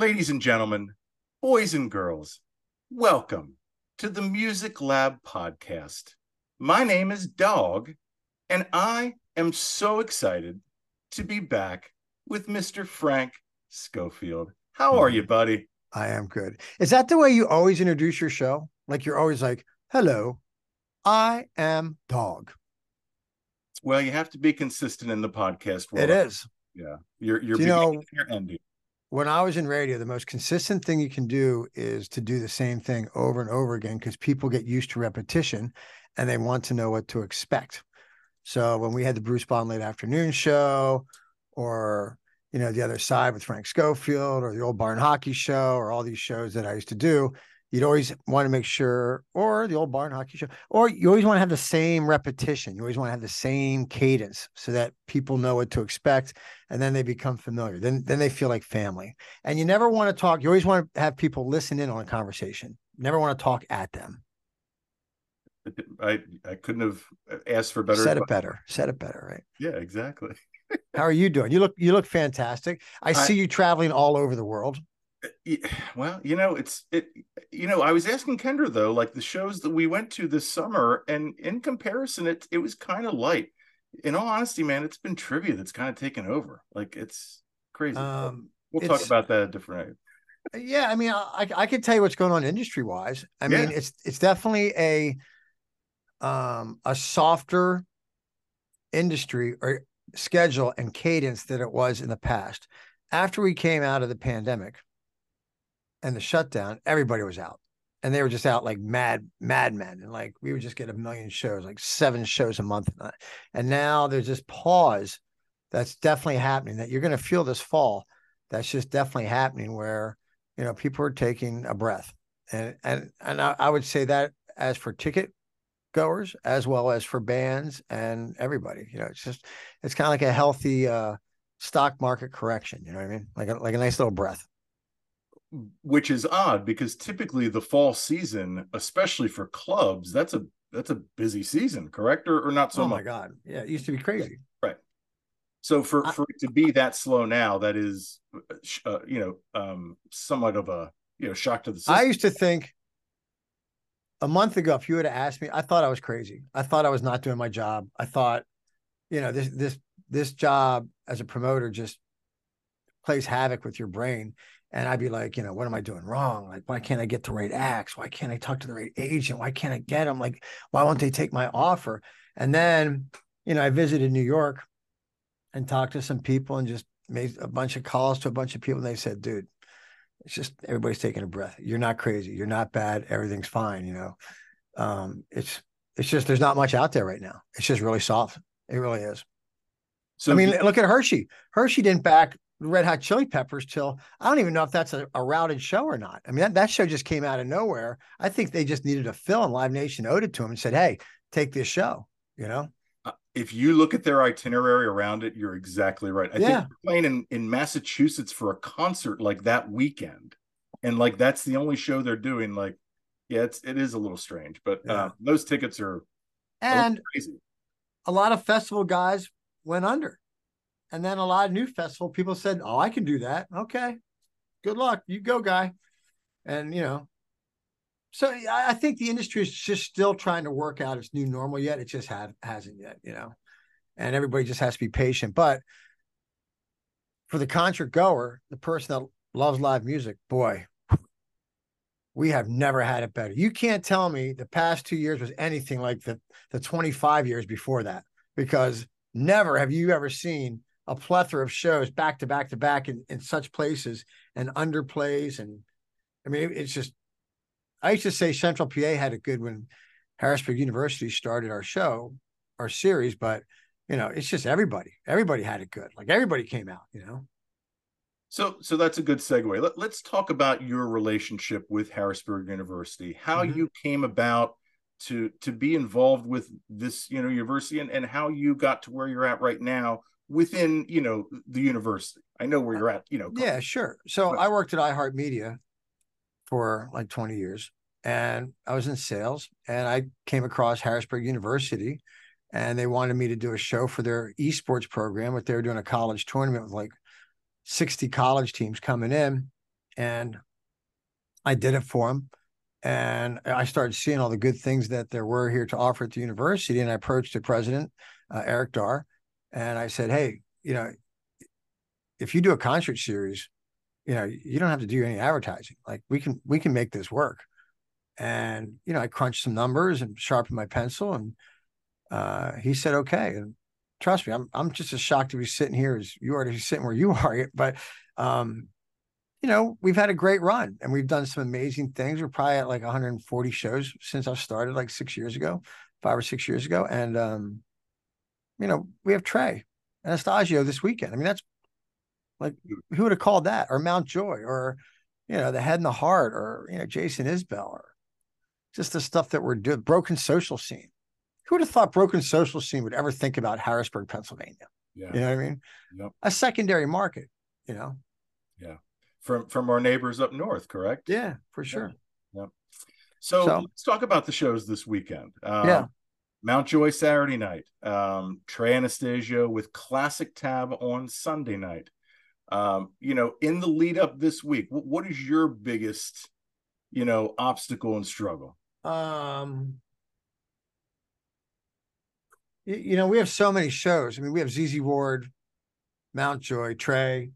Ladies and gentlemen, boys and girls, welcome to the Music Lab podcast. My name is Dog, and I am so excited to be back with Mr. Frank Schofield. How are you, buddy? I am good. Is that the way you always introduce your show? Like you're always like, hello, I am Dog. Well, you have to be consistent in the podcast world. It is. Yeah. You're beginning and you're ending. When I was in radio, the most consistent thing you can do is to do the same thing over and over again because people get used to repetition and they want to know what to expect. So when we had the Bruce Bond late afternoon show or, you know, The Other Side with Frank Schofield or the Old Barn Hockey Show or all these shows that I used to do, you'd always want to make sure, or the Old Barn Hockey Show, or you always want to have the same repetition. You always want to have the same cadence so that people know what to expect, and then they become familiar. Then they feel like family. And you never want to talk. You always want to have people listen in on a conversation. You never want to talk at them. I couldn't have asked for better. Said it better, right? Yeah, exactly. How are you doing? You look fantastic. I see you traveling all over the world. Well, you know, I was asking Kendra though, like the shows that we went to this summer, and in comparison, it was kind of light. In all honesty, man, it's been trivia that's kind of taken over. Like it's crazy. We'll talk about that a different way. Yeah, I mean, I could tell you what's going on industry wise. I mean, it's definitely a softer industry or schedule and cadence than it was in the past. After we came out of the pandemic and the shutdown, everybody was out, and they were just out like madmen, and like we would just get a million shows, like 7 shows a month. And now there's this pause that's definitely happening that you're going to feel this fall. That's just definitely happening where, you know, people are taking a breath, and I would say that as for ticket goers as well as for bands and everybody, you know, it's kind of like a healthy stock market correction. You know what I mean? Like a nice little breath. Which is odd because typically the fall season, especially for clubs, that's a busy season, correct? Or not so much? Oh my God. Yeah. It used to be crazy. Right. So for it to be that slow now, that is, somewhat of a, you know, shock to the system. I used to think a month ago, if you would have asked me, I thought I was crazy. I thought I was not doing my job. I thought, you know, this job as a promoter just plays havoc with your brain. And I'd be like, you know, what am I doing wrong? Like, why can't I get the right acts? Why can't I talk to the right agent? Why can't I get them? Like, why won't they take my offer? And then, you know, I visited New York and talked to some people and just made a bunch of calls to a bunch of people. And they said, dude, it's just everybody's taking a breath. You're not crazy. You're not bad. Everything's fine. You know, it's just there's not much out there right now. It's just really soft. It really is. So I mean, look at Hershey. Hershey didn't back Red Hot Chili Peppers till I don't even know if that's a routed show or not. I mean, that show just came out of nowhere. I think they just needed a fill, and Live Nation owed it to them and said, "Hey, take this show." You know, if you look at their itinerary around it, you're exactly right. I think they're playing in Massachusetts for a concert like that weekend, and like that's the only show they're doing. Like, yeah, it is a little strange, but those tickets are crazy. A lot of festival guys went under. And then a lot of new festival people said, oh, I can do that. Okay, good luck. You go, guy. And, you know, so I think the industry is just still trying to work out its new normal yet. It just hasn't yet, you know, and everybody just has to be patient. But for the concert goer, the person that loves live music, boy, we have never had it better. You can't tell me the past 2 years was anything like the 25 years before that, because never have you ever seen a plethora of shows back to back to back in such places and underplays. And I mean, it's just, I used to say Central PA had it good when Harrisburg University started our series, but you know, it's just everybody had it good. Like everybody came out, you know? So that's a good segue. Let's talk about your relationship with Harrisburg University, how you came about to be involved with this, you know, university and how you got to where you're at right now within, you know, the university. I know where you're at, you know. Yeah, sure. So I worked at iHeartMedia for like 20 years and I was in sales, and I came across Harrisburg University and they wanted me to do a show for their esports program. But they were doing a college tournament with like 60 college teams coming in. and I did it for him. And I started seeing all the good things that there were here to offer at the university. And I approached the president, Eric Darr, and I said, hey, you know, if you do a concert series, you know, you don't have to do any advertising. Like we can make this work. And, you know, I crunched some numbers and sharpened my pencil, and he said, okay. And trust me, I'm just as shocked to be sitting here as you are to be sitting where you are. But, you know, we've had a great run and we've done some amazing things. We're probably at like 140 shows since I started like 6 years ago, 5 or 6 years ago. And, you know, we have Trey Anastasio this weekend. I mean, that's like, who would have called that? Or Mt. Joy, or, you know, The Head and the Heart, or, you know, Jason Isbell, or just the stuff that we're doing. Broken Social Scene. Who would have thought Broken Social Scene would ever think about Harrisburg, Pennsylvania? Yeah. You know what I mean? Yep. A secondary market, you know? Yeah. From our neighbors up north, correct? Yeah, for sure. Yeah. Yep. So let's talk about the shows this weekend. Yeah. Mt. Joy Saturday night. Trey Anastasio with Classic Tab on Sunday night. You know, in the lead up this week, what is your biggest, you know, obstacle and struggle? You know, we have so many shows. I mean, we have ZZ Ward, Mt. Joy, Trey,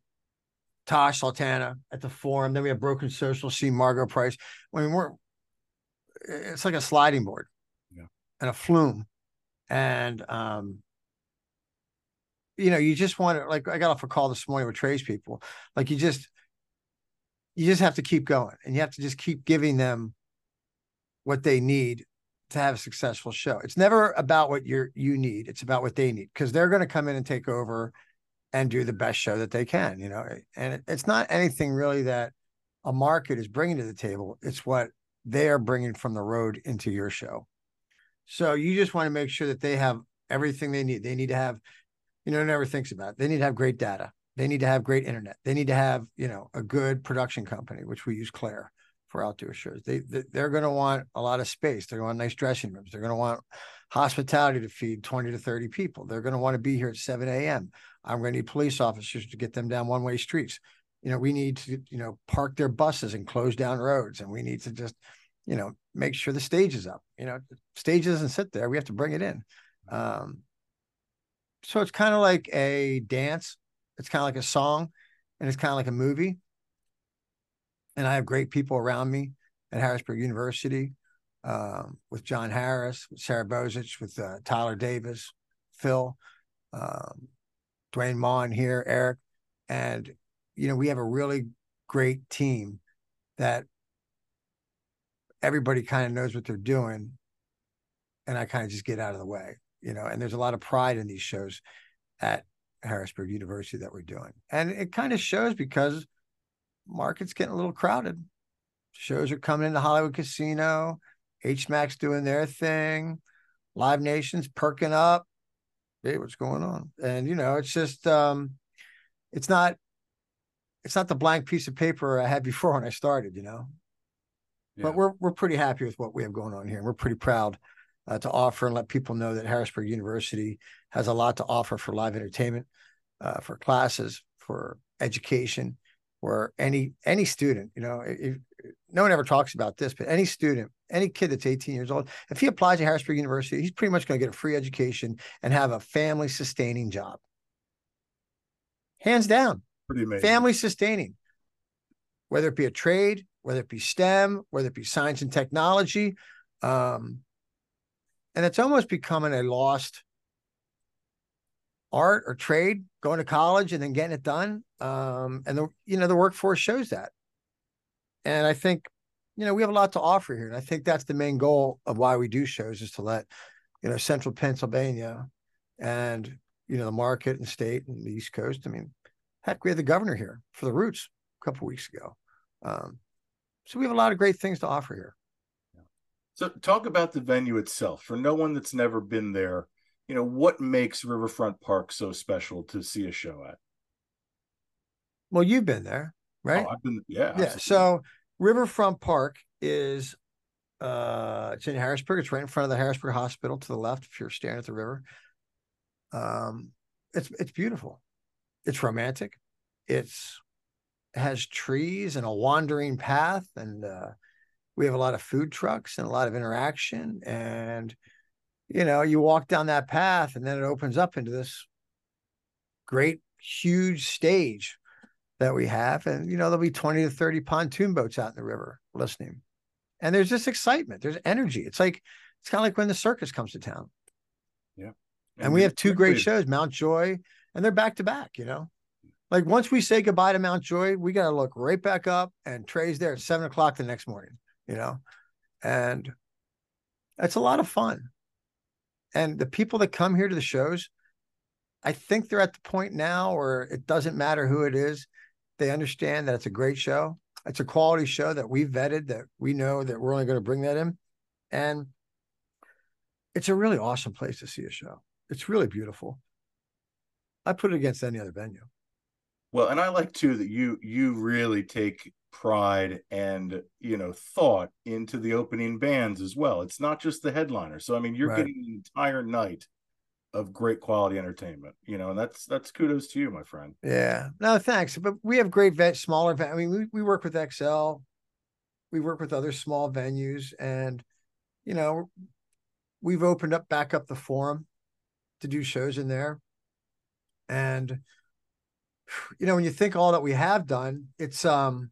Tosh Sultana at the Forum. Then we have Broken Social Scene, Margot Price. I mean, it's like a sliding board and a flume. And, you know, you just want to, like, I got off a call this morning with Trey's people. Like, you just have to keep going, and you have to just keep giving them what they need to have a successful show. It's never about what you need. It's about what they need, because they're going to come in and take over and do the best show that they can, you know. And it's not anything really that a market is bringing to the table. It's what they are bringing from the road into your show. So you just want to make sure that they have everything they need. They need to have, you know, never thinks about it. They need to have great data. They need to have great internet. They need to have, you know, a good production company, which we use Claire for outdoor shows. They're going to want a lot of space. They're going to want nice dressing rooms. They're going to want hospitality to feed 20 to 30 people. They're going to want to be here at 7 a.m. I'm going to need police officers to get them down one-way streets. You know, we need to, you know, park their buses and close down roads. And we need to just, you know, make sure the stage is up. You know, the stage doesn't sit there. We have to bring it in. So it's kind of like a dance. It's kind of like a song, and it's kind of like a movie. And I have great people around me at Harrisburg University, with John Harris, with Sarah Bozich, with Tyler Davis, Phil, Dwayne Maughan here, Eric. And, you know, we have a really great team that everybody kind of knows what they're doing. And I kind of just get out of the way, you know, and there's a lot of pride in these shows at Harrisburg University that we're doing. And it kind of shows, because market's getting a little crowded. Shows are coming into Hollywood Casino, HMAC's doing their thing, Live Nation's perking up. Hey, what's going on? And, you know, it's just, it's not the blank piece of paper I had before when I started, you know. Yeah. But we're pretty happy with what we have going on here. We're pretty proud to offer and let people know that Harrisburg University has a lot to offer for live entertainment, for classes, for education, where any student, you know, no one ever talks about this, but any student, any kid that's 18 years old, if he applies to Harrisburg University, he's pretty much going to get a free education and have a family sustaining job. Hands down. Pretty amazing. Family sustaining, whether it be a trade, whether it be STEM, whether it be science and technology. And it's almost becoming a lost art or trade, going to college and then getting it done. And you know, the workforce shows that. And I think, you know, we have a lot to offer here. And I think that's the main goal of why we do shows, is to let, you know, central Pennsylvania and, you know, the market and state and the East Coast. I mean, heck, we had the governor here for the Roots a couple of weeks ago. So we have a lot of great things to offer here. So talk about the venue itself. For no one that's never been there, you know, what makes Riverfront Park so special to see a show at? Well, you've been there, right? Oh, I've been, yeah. Absolutely. So Riverfront Park is, it's in Harrisburg. It's right in front of the Harrisburg Hospital to the left, if you're staring at the river. It's beautiful. It's romantic. It's has trees and a wandering path, and we have a lot of food trucks and a lot of interaction. And, you know, you walk down that path and then it opens up into this great, huge stage that we have. And, you know, there'll be 20 to 30 pontoon boats out in the river listening. And there's this excitement. There's energy. It's like, it's kind of like when the circus comes to town. Yeah. And we have two great shows, Mt. Joy, and they're back to back, you know. Like once we say goodbye to Mt. Joy, we got to look right back up, and Trey's there at 7 o'clock the next morning, you know, and it's a lot of fun. And the people that come here to the shows, I think they're at the point now, or it doesn't matter who it is. They understand that it's a great show. It's a quality show that we vetted, that we know that we're only going to bring that in. And it's a really awesome place to see a show. It's really beautiful. I put it against any other venue. Well, and I like too that you really take pride and, you know, thought into the opening bands as well. It's not just the headliner. So I mean, you're getting an entire night of great quality entertainment, you know, and that's kudos to you, my friend. Yeah, no, thanks. But we have great smaller. I mean, we work with Axel, we work with other small venues, and you know, we've opened up back up the Forum to do shows in there. And you know, when you think all that we have done, it's and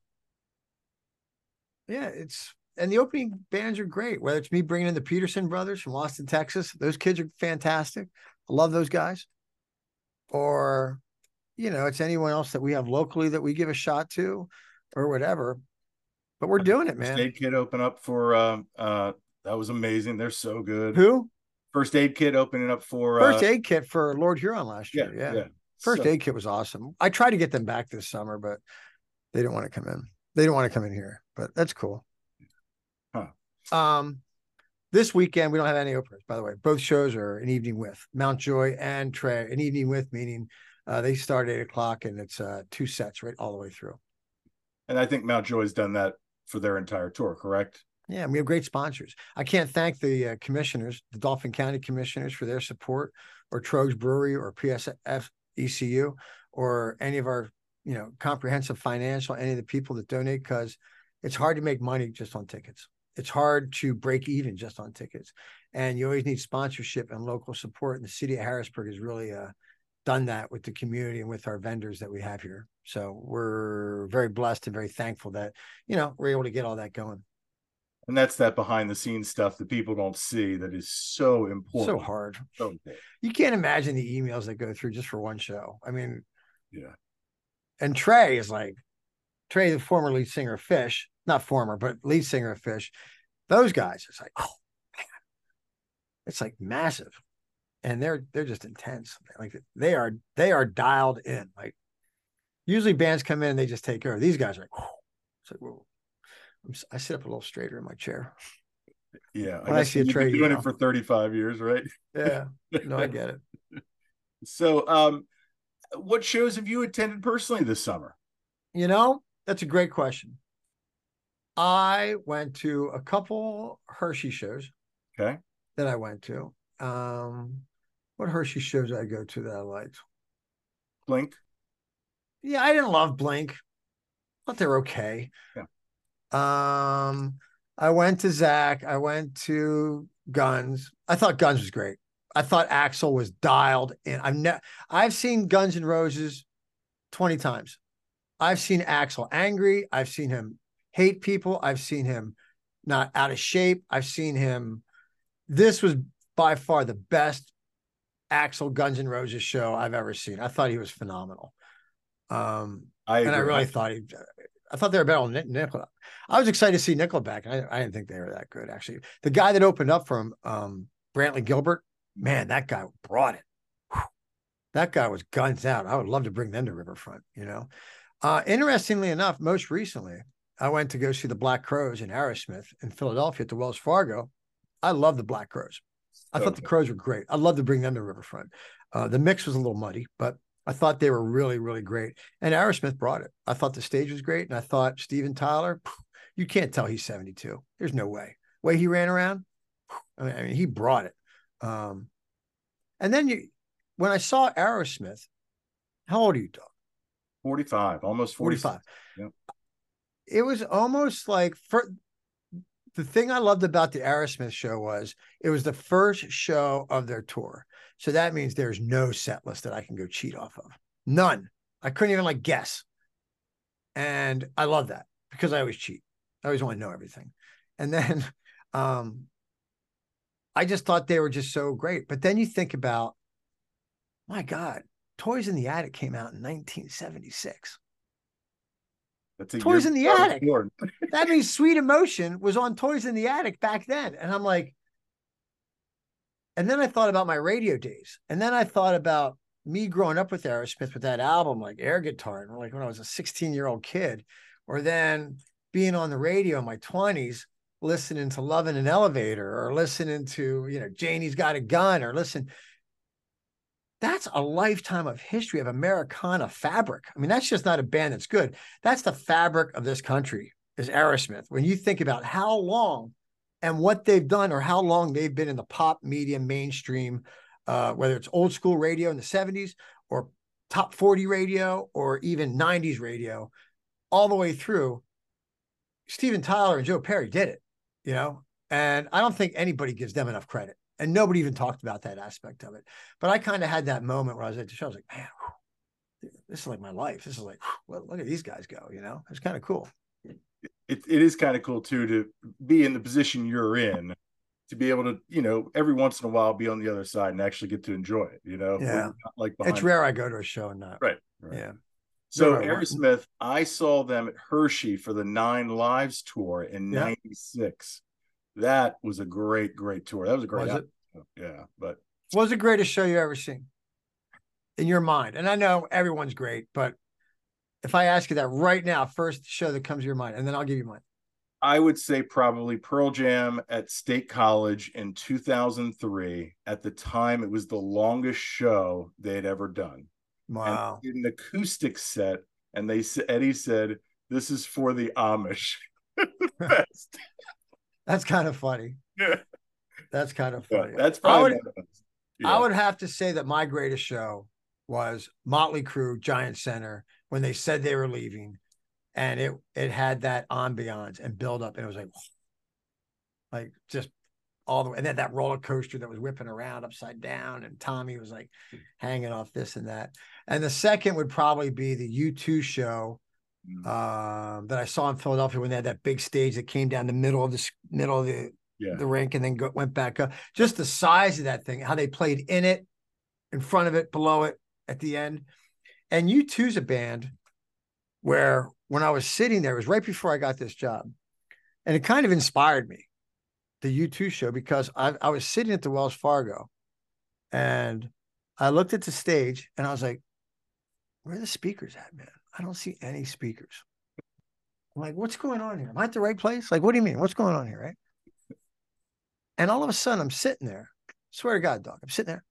the opening bands are great, whether it's me bringing in the Peterson brothers from Austin, Texas. Those kids are fantastic. I love those guys. Or, you know, it's anyone else that we have locally that we give a shot to or whatever. But we're doing it, man. First Aid Kit open up for that was amazing. They're so good. Who? First Aid Kit opening up for First Aid Kit for Lord Huron last year. Yeah. First Aid Kit was awesome. I tried to get them back this summer, but they didn't want to come in. They don't want to come in here, but that's cool. Huh. This weekend, we don't have any openers, by the way. Both shows are an evening with Mt. Joy and Trey. An evening with, meaning they start at 8 o'clock, and it's two sets right all the way through. And I think Mt. Joy's done that for their entire tour, correct? Yeah, and we have great sponsors. I can't thank the commissioners, the Dauphin County commissioners, for their support, or Trogs Brewery, or PSF ECU, or any of our, you know, comprehensive financial, any of the people that donate, because it's hard to make money just on tickets. It's hard to break even just on tickets. And you always need sponsorship and local support. And the city of Harrisburg has really done that with the community and with our vendors that we have here. So we're very blessed and very thankful that, you know, we're able to get all that going. And that's that behind the scenes stuff that people don't see that is so important. So hard. So you can't imagine the emails that go through just for one show. I mean, yeah. And Trey is like, Trey, the former lead singer of Phish, not former, but lead singer of Phish, those guys, it's like, oh man, it's like massive. And they're just intense. Like they are dialed in. Like usually bands come in and they just take over. These guys are like, oh. It's like, whoa. I sit up a little straighter in my chair. Yeah. When I see a Trey, you've been doing it for 35 years, right? Yeah. No, I get it. So what shows have you attended personally this summer? You know, that's a great question. I went to a couple Hershey shows. Okay. That I went to. What Hershey shows did I go to that I liked? Blink. Yeah, I didn't love Blink. But they're okay. Yeah. I went to Zach. I went to Guns. I thought Guns was great. I thought Axel was dialed in. I've seen Guns N' Roses 20 times. I've seen Axel angry. I've seen him hate people. I've seen him not out of shape. I've seen him. This was by far the best Axel Guns N' Roses show I've ever seen. I thought he was phenomenal. I really thought I thought they were better on Nickelback. I was excited to see Nickelback. I didn't think they were that good, actually. The guy that opened up from Brantley Gilbert, man, that guy brought it. Whew. That guy was guns out. I would love to bring them to Riverfront, you know. Interestingly enough, most recently, I went to go see the Black Crows in Aerosmith in Philadelphia at the Wells Fargo. I love the Black Crows. I thought the Crows were great. I'd love to bring them to Riverfront. The mix was a little muddy, but I thought they were really, really great. And Aerosmith brought it. I thought the stage was great. And I thought Steven Tyler, you can't tell he's 72. There's no way. The way he ran around, I mean, he brought it. And then when I saw Aerosmith, how old are you, Doug? 45, almost 45. Yep. It was almost like, the thing I loved about the Aerosmith show was it was the first show of their tour. So that means there's no set list that I can go cheat off of. None. I couldn't even like guess. And I love that because I always cheat. I always want to know everything. And then I just thought they were just so great. But then you think about, my God, Toys in the Attic came out in 1976. Toys in the Attic. That means Sweet Emotion was on Toys in the Attic back then. And I'm like, and then I thought about my radio days. And then I thought about me growing up with Aerosmith with that album, like Air Guitar, and like when I was a 16-year-old kid, or then being on the radio in my 20s, listening to Love in an Elevator, or listening to, you know, Janie's Got a Gun, or listen. That's a lifetime of history of Americana fabric. I mean, that's just not a band that's good. That's the fabric of this country is Aerosmith. When you think about how long and what they've done, or how long they've been in the pop media mainstream, whether it's old school radio in the 70s or top 40 radio or even 90s radio, all the way through, Steven Tyler and Joe Perry did it, you know, and I don't think anybody gives them enough credit. And nobody even talked about that aspect of it. But I kind of had that moment where I was at the show. I was like, man, this is like my life. This is like, well, look at these guys go, you know? It's kind of cool. It is kind of cool, too, to be in the position you're in, to be able to, you know, every once in a while be on the other side and actually get to enjoy it, you know? Yeah. Like it's rare I go to a show and not. Right, right. Yeah. So Aerosmith, I saw them at Hershey for the Nine Lives tour in 96. That was a great, great tour. That was a great show. Yeah. But what was the greatest show you ever seen in your mind? And I know everyone's great, but if I ask you that right now, first show that comes to your mind, and then I'll give you mine. I would say probably Pearl Jam at State College in 2003. At the time, it was the longest show they had ever done. Wow. And an acoustic set. And Eddie said, "This is for the Amish." Best. That's kind of funny. Yeah. That's kind of funny. Yeah, that's probably. I would have to say that my greatest show was Motley Crue, Giant Center, when they said they were leaving, and it had that ambiance and build up, and it was like just all the way, and then that roller coaster that was whipping around upside down, and Tommy was like hanging off this and that. And the second would probably be the U2 show. That I saw in Philadelphia when they had that big stage that came down the middle of the rink and then went back up. Just the size of that thing, how they played in it, in front of it, below it, at the end. And U2's a band where when I was sitting there, it was right before I got this job, and it kind of inspired me, the U2 show, because I was sitting at the Wells Fargo, and I looked at the stage and I was like, "Where are the speakers at, man? I don't see any speakers. I'm like, what's going on here? Am I at the right place? Like, what do you mean? What's going on here, right?" And all of a sudden, I'm sitting there. Swear to God, dog, I'm sitting there.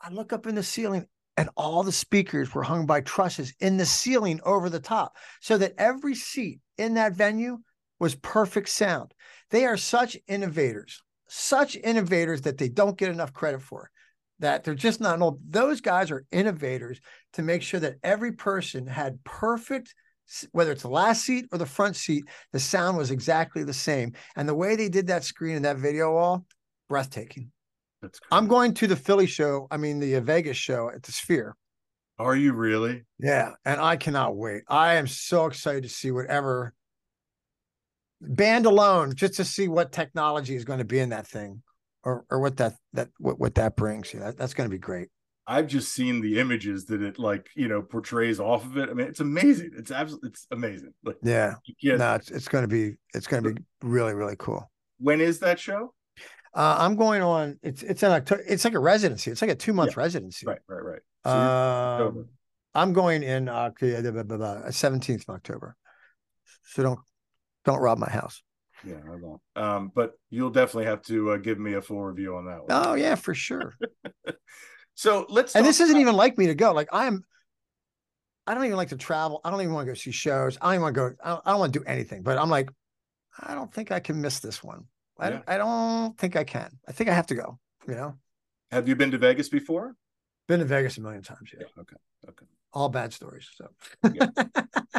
I look up in the ceiling, and all the speakers were hung by trusses in the ceiling over the top, so that every seat in that venue was perfect sound. They are such innovators that they don't get enough credit for. That they're just not old. Those guys are innovators to make sure that every person had perfect, whether it's the last seat or the front seat, the sound was exactly the same. And the way they did that screen and that video wall, breathtaking. That's cool. I'm going to the Philly show. I mean, the Vegas show at the Sphere. Are you really? Yeah. And I cannot wait. I am so excited to see whatever band alone, just to see what technology is going to be in that thing. Or what that brings you. That's going to be great. I've just seen the images that it portrays off of it. I mean, it's amazing. It's absolutely, it's amazing. Like, yeah. No, it's going to be really, really cool. When is that show? I'm going on, it's in October. It's like a residency. It's like a 2-month residency. Right. So I'm going in 17th of October. So don't rob my house. Yeah, I won't. But you'll definitely have to give me a full review on that one. Oh yeah, for sure. So let's. And this isn't even like me to go. Like I don't even like to travel. I don't even want to go see shows. I don't even want to go. I don't want to do anything. But I'm like, I don't think I can miss this one. I don't think I can. I think I have to go. You know. Have you been to Vegas before? Been to Vegas a million times. Yeah. Okay. all bad stories. So yeah,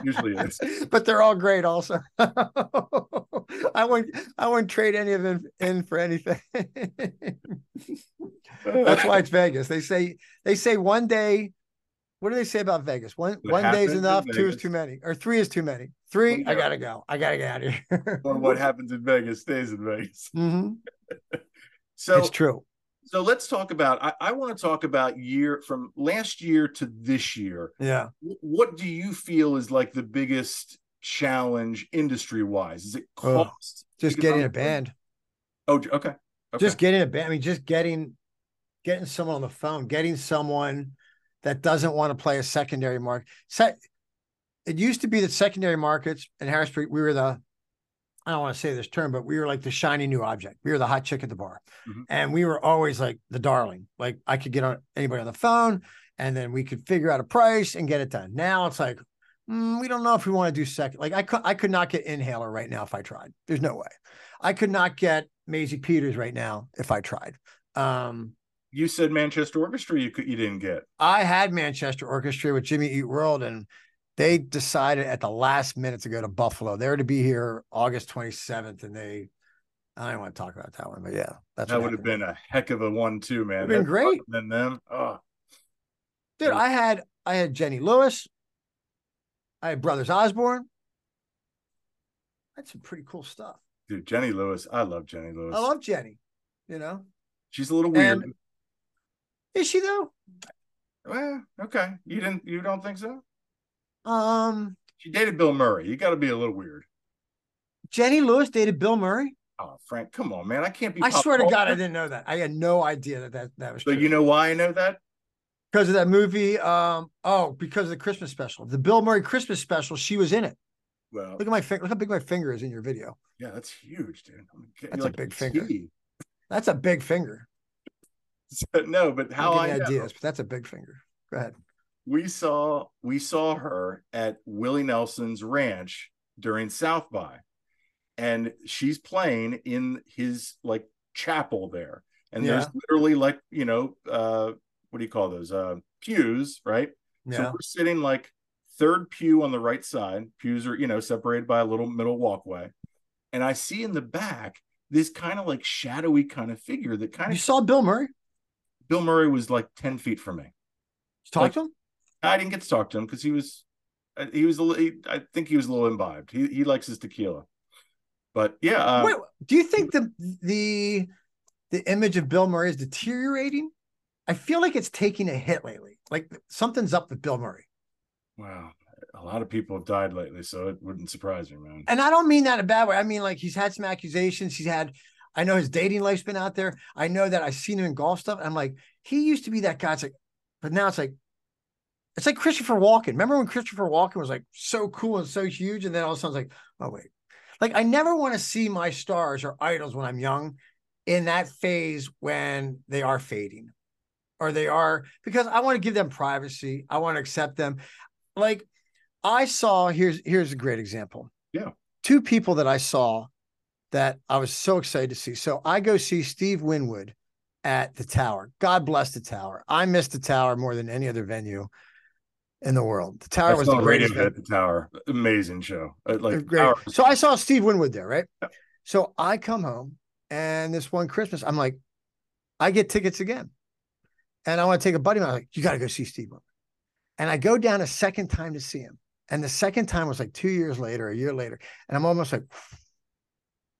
usually is. But they're all great also. I wouldn't trade any of them in for anything. That's why it's Vegas. They say one day, what do they say about Vegas? One day's enough, two is too many, or three is too many. Three, yeah. I gotta go. I gotta get out of here. Well, what happens in Vegas stays in Vegas. Mm-hmm. So it's true. So let's talk about, I want to talk about year from last year to this year. Yeah. What do you feel is like the biggest challenge industry wise? Is it cost? Just getting a band. Oh, okay. Just getting a band. I mean, just getting someone on the phone, getting someone that doesn't want to play a secondary market. It used to be that secondary markets in Harrisburg, we were the, I don't want to say this term, but we were like the shiny new object. We were the hot chick at the bar. Mm-hmm. And we were always like the darling. Like I could get on anybody on the phone and then we could figure out a price and get it done. Now it's like, we don't know if we want to do second. Like I could not get Inhaler right now if I tried. There's no way. I could not get Maisie Peters right now if I tried. You said Manchester Orchestra you didn't get. I had Manchester Orchestra with Jimmy Eat World, and they decided at the last minute to go to Buffalo. They were to be here August 27th, and I don't want to talk about that one, but yeah. That would have been a heck of a 1-2, man. It would have been great. Than them. Oh. Dude, I had Jenny Lewis. I had Brothers Osborne. That's some pretty cool stuff. Dude, Jenny Lewis. I love Jenny Lewis. I love Jenny, you know. She's a little weird. And is she, though? Well, okay. You don't think so? She dated Bill Murray. You got to be a little weird. Jenny Lewis dated Bill Murray? Oh, Frank, come on, man. I can't be. I swear to God, I didn't know that. I had no idea that was true. So you know why I know that? Because of that movie. Because of the Christmas special, the Bill Murray Christmas special. She was in it. Well, look at my finger. Look how big my finger is in your video. Yeah, that's huge, dude. That's a big finger. That's a big finger. No, but how I know. Ideas, but that's a big finger. Go ahead. We saw her at Willie Nelson's ranch during South by, and she's playing in his like chapel there. And there's literally like, you know, what do you call those? Pews, right? Yeah. So we're sitting like third pew on the right side. Pews are, you know, separated by a little middle walkway. And I see in the back this kind of like shadowy kind of figure that kind of. You saw Bill Murray? Bill Murray was like 10 feet from me. Did you talk to him? I didn't get to talk to him because I think he was a little imbibed. He likes his tequila, but yeah. Wait, do you think the image of Bill Murray is deteriorating? I feel like it's taking a hit lately. Like something's up with Bill Murray. Wow, a lot of people have died lately, so it wouldn't surprise me, man. And I don't mean that in a bad way. I mean like he's had some accusations. I know his dating life's been out there. I know that I've seen him in golf stuff. I'm like, he used to be that guy. It's like, but now it's like. It's like Christopher Walken. Remember when Christopher Walken was like so cool and so huge, and then all of a sudden it's like, oh wait. Like I never want to see my stars or idols when I'm young in that phase when they are fading or they are, because I want to give them privacy. I want to accept them. Like I saw, here's a great example. Yeah. Two people that I saw that I was so excited to see. So I go see Steve Winwood at the Tower. God bless the Tower. I miss the Tower more than any other venue in the world. The Tower was the greatest event at the Tower. Amazing show. Like great. So I saw Steve Winwood there, right? Yeah. So I come home and this one Christmas, I'm like, I get tickets again. And I want to take a buddy. I'm like, you got to go see Steve Winwood. And I go down a second time to see him. And the second time was like 2 years later, a year later. And I'm almost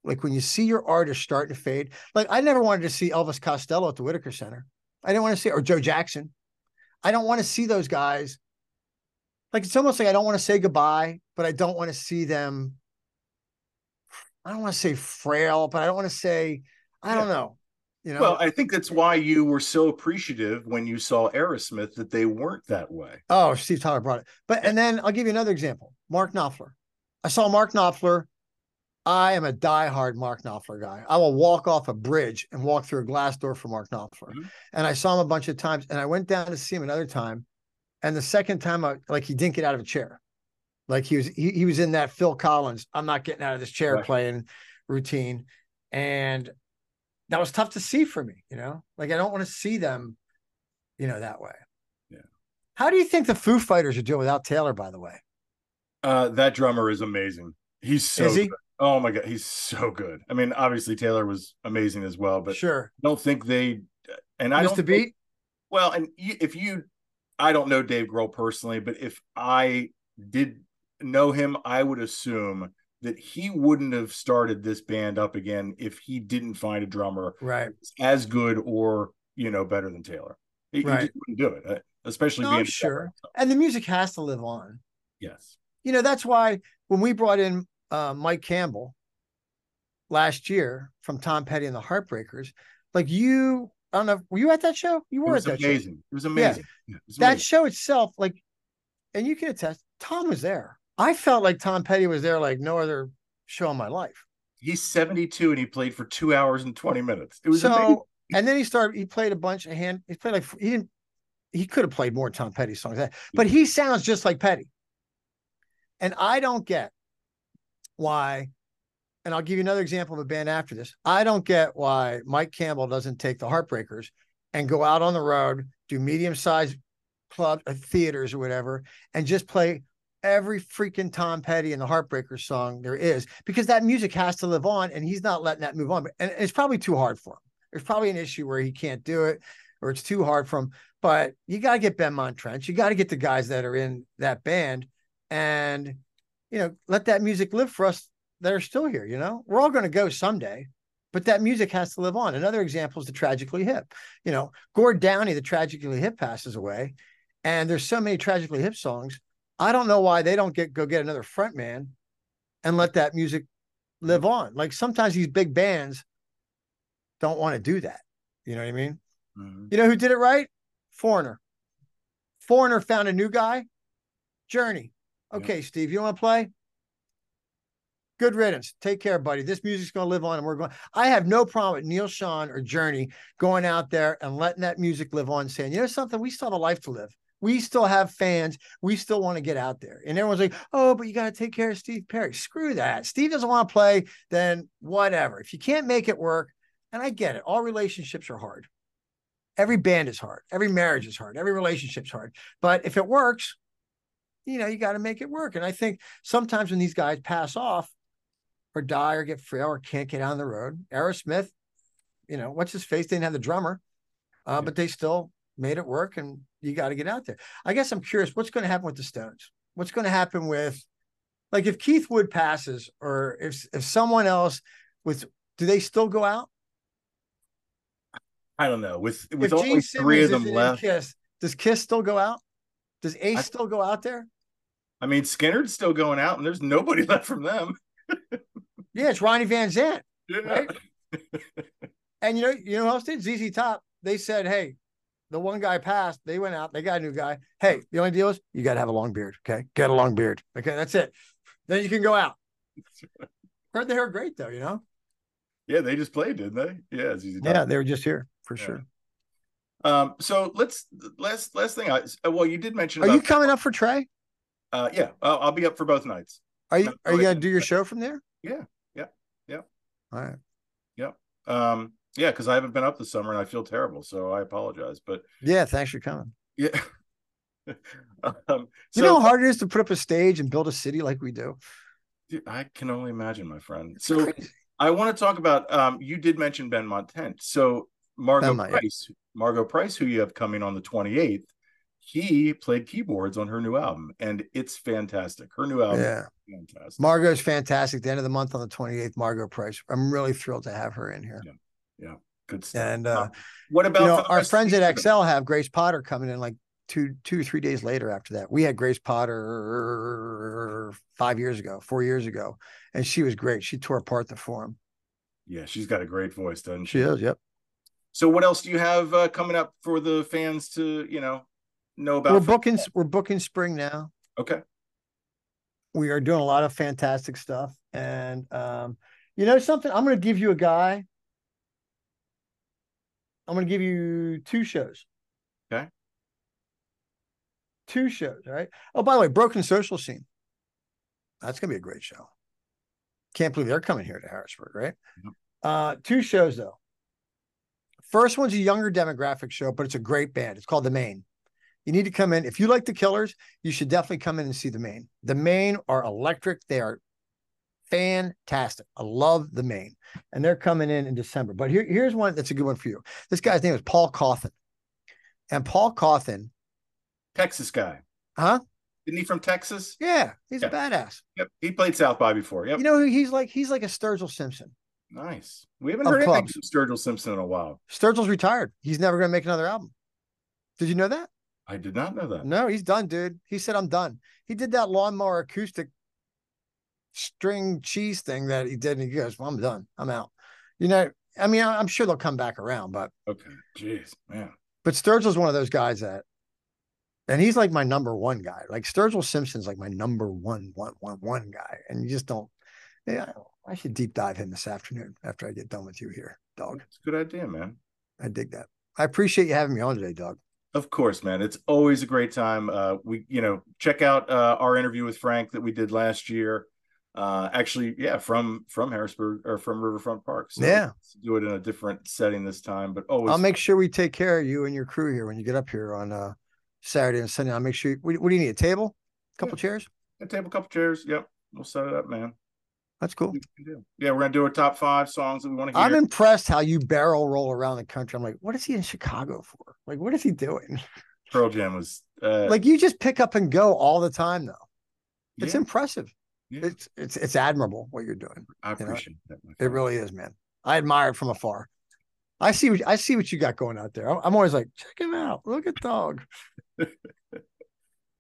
like when you see your artist starting to fade, like I never wanted to see Elvis Costello at the Whitaker Center. I didn't want to see, or Joe Jackson. I don't want to see those guys. Like, it's almost like I don't want to say goodbye, but I don't want to see them. I don't want to say frail, but I don't want to say, I don't know. You know? Well, I think that's why you were so appreciative when you saw Aerosmith that they weren't that way. Oh, Steve Tyler brought it. But, and then I'll give you another example. Mark Knopfler. I saw Mark Knopfler. I am a diehard Mark Knopfler guy. I will walk off a bridge and walk through a glass door for Mark Knopfler. Mm-hmm. And I saw him a bunch of times, and I went down to see him another time. And the second time, he didn't get out of a chair. Like he was in that Phil Collins, I'm not getting out of this chair playing routine. And that was tough to see for me, you know, like I don't want to see them, you know, that way. Yeah. How do you think the Foo Fighters are doing without Taylor, by the way? That drummer is amazing. He's so good. Oh my God, he's so good. I mean, obviously Taylor was amazing as well, but sure. I don't think they and I missed the beat. Well, and if you, I don't know Dave Grohl personally, but if I did know him, I would assume that he wouldn't have started this band up again if he didn't find a drummer as good or, you know, better than Taylor. He just wouldn't do it, especially being sure. And the music has to live on. Yes. You know, that's why when we brought in Mike Campbell last year from Tom Petty and the Heartbreakers, like you, I don't know, were you at that show? You were at that amazing. Show. It was amazing. Yeah. It was amazing. That show itself, like, and you can attest, Tom was there. I felt like Tom Petty was there like no other show in my life. He's 72 and he played for 2 hours and 20 minutes. It was amazing. And then he played a bunch of he could have played more Tom Petty songs, but he sounds just like Petty. And I don't get why, and I'll give you another example of a band after this. I don't get why Mike Campbell doesn't take the Heartbreakers and go out on the road, do medium-sized club theaters or whatever, and just play every freaking Tom Petty and the Heartbreakers song there is, because that music has to live on, and he's not letting that move on. And it's probably too hard for him. There's probably an issue where he can't do it, or it's too hard for him. But you got to get Ben Montrent. You got to get the guys that are in that band, and you know, let that music live for us that are still here. You know, we're all going to go someday, but that music has to live on. Another example is the Tragically Hip. You know, Gord Downie, the Tragically Hip, passes away, and there's so many Tragically Hip songs. I don't know why they don't get another front man and let that music live on. Like sometimes these big bands don't want to do that. You know what I mean? Mm-hmm. You know who did it right? Foreigner. Foreigner found a new guy. Journey. Okay, yep. Steve, you want to play? Good riddance. Take care, buddy. This music's going to live on and we're going. I have no problem with Neil Sean or Journey going out there and letting that music live on, saying, you know something? We still have a life to live. We still have fans. We still want to get out there. And everyone's like, oh, but you got to take care of Steve Perry. Screw that. Steve doesn't want to play, then whatever. If you can't make it work, and I get it. All relationships are hard. Every band is hard. Every marriage is hard. Every relationship's hard. But if it works, you know, you got to make it work. And I think sometimes when these guys pass off or die or get frail or can't get on the road, Aerosmith, you know, what's his face? They didn't have the drummer, but they still made it work, and you got to get out there. I guess I'm curious, what's going to happen with the Stones? What's going to happen with, like, if Keith Wood passes, or if someone else with, do they still go out? I don't know. With only three of them left, does Kiss still go out? Does Ace still go out there? I mean, Skinner's still going out, and there's nobody left from them. Yeah, it's Ronnie Van Zant, right? And you know who else did? ZZ Top. They said, hey. The one guy passed, they went out, they got a new guy. Hey, the only deal is you got to have a long beard. Okay. Get a long beard. Okay. That's it. Then you can go out. Heard they were great though, you know? Yeah. They just played, didn't they? Yeah. It's easy to They were just here for sure. So last thing well, you did mention, are you coming up for Trey? Yeah. I'll be up for both nights. Are you going to do your show from there? Yeah. Yeah. Yeah. All right. Yeah. Yeah, because I haven't been up this summer and I feel terrible, so I apologize. But yeah, thanks for coming. Yeah, you know how hard it is to put up a stage and build a city like we do. Dude, I can only imagine, my friend. It's so crazy. I want to talk about. You did mention Ben Montent. So Margot Price, who you have coming on the 28th, he played keyboards on her new album, and it's fantastic. Her new album, is fantastic. Margot's fantastic. At the end of the month on the 28th, Margot Price. I'm really thrilled to have her in here. Yeah. Yeah, good stuff. And what about our friends at Axel have Grace Potter coming in like two, 3 days later after that. We had Grace Potter 4 years ago, and she was great. She tore apart the forum. Yeah, she's got a great voice, doesn't she? She is, yep. So what else do you have coming up for the fans to, know about? We're booking spring now. Okay. We are doing a lot of fantastic stuff. And you know something? I'm going to give you a guy. I'm going to give you two shows. Okay. Two shows, all right? Oh, by the way, Broken Social Scene. That's going to be a great show. Can't believe they're coming here to Harrisburg, right? Yep. Two shows, though. First one's a younger demographic show, but it's a great band. It's called The Maine. You need to come in. If you like The Killers, you should definitely come in and see The Main. The Main are electric. They are fantastic. I love The Main. And they're coming in December. But here's one that's a good one for you. This guy's name is Paul Cawthon. And Paul Cawthon. Texas guy. Huh? Isn't he from Texas? Yeah. He's a badass. Yep. He played South by before. Yep. You know, he's like a Sturgill Simpson. Nice. We haven't heard anything from Sturgill Simpson in a while. Sturgill's retired. He's never going to make another album. Did you know that? I did not know that. No, he's done, dude. He said, I'm done. He did that lawnmower acoustic string cheese thing that he did, and he goes, well, I'm done. I'm out. You know, I mean, I'm sure they'll come back around, but. Okay. Jeez, man. But Sturgill's one of those guys that, and he's like my number one guy. Like Sturgill Simpson's like my number one guy. And you just don't, yeah, I should deep dive him this afternoon after I get done with you here, dog. That's a good idea, man. I dig that. I appreciate you having me on today, dog. Of course, man. It's always a great time. Check out our interview with Frank that we did last year. From Harrisburg or from Riverfront Park. So yeah. Let's do it in a different setting this time, but always. I'll make sure we take care of you and your crew here when you get up here on Saturday and Sunday. I'll make sure. What do you need? A table? A couple chairs? A table, couple chairs. Yep. We'll set it up, man. That's cool. Yeah, we're going to do our top 5 songs that we want to hear. I'm impressed how you barrel roll around the country. I'm like, what is he in Chicago for? Like, what is he doing? Pearl Jam was... like, you just pick up and go all the time, though. It's impressive. Yeah. It's admirable what you're doing. I appreciate that. It really is, man. I admire it from afar. I see what you got going out there. I'm always like, check him out. Look at dog.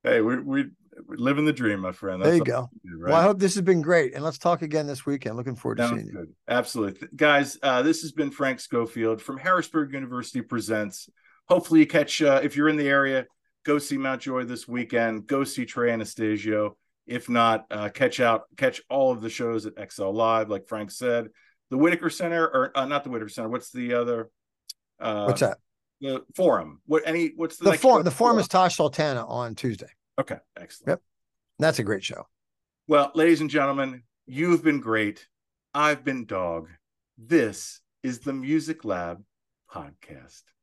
Hey, we living the dream, my friend. That's there you go. You do, right? Well, I hope this has been great. And let's talk again this weekend. Looking forward to seeing you. Absolutely. Guys, this has been Frank Schofield from Harrisburg University Presents. Hopefully you catch, if you're in the area, go see Mt. Joy this weekend. Go see Trey Anastasio. If not, catch all of the shows at XL Live, like Frank said. The Whitaker Center, or not the Whitaker Center. What's the other? What's that? The Forum. What's the Forum? The Forum is Tosh Sultana on Tuesday. Okay, excellent. Yep. That's a great show. Well, ladies and gentlemen, you've been great. I've been dog. This is the Music Lab Podcast.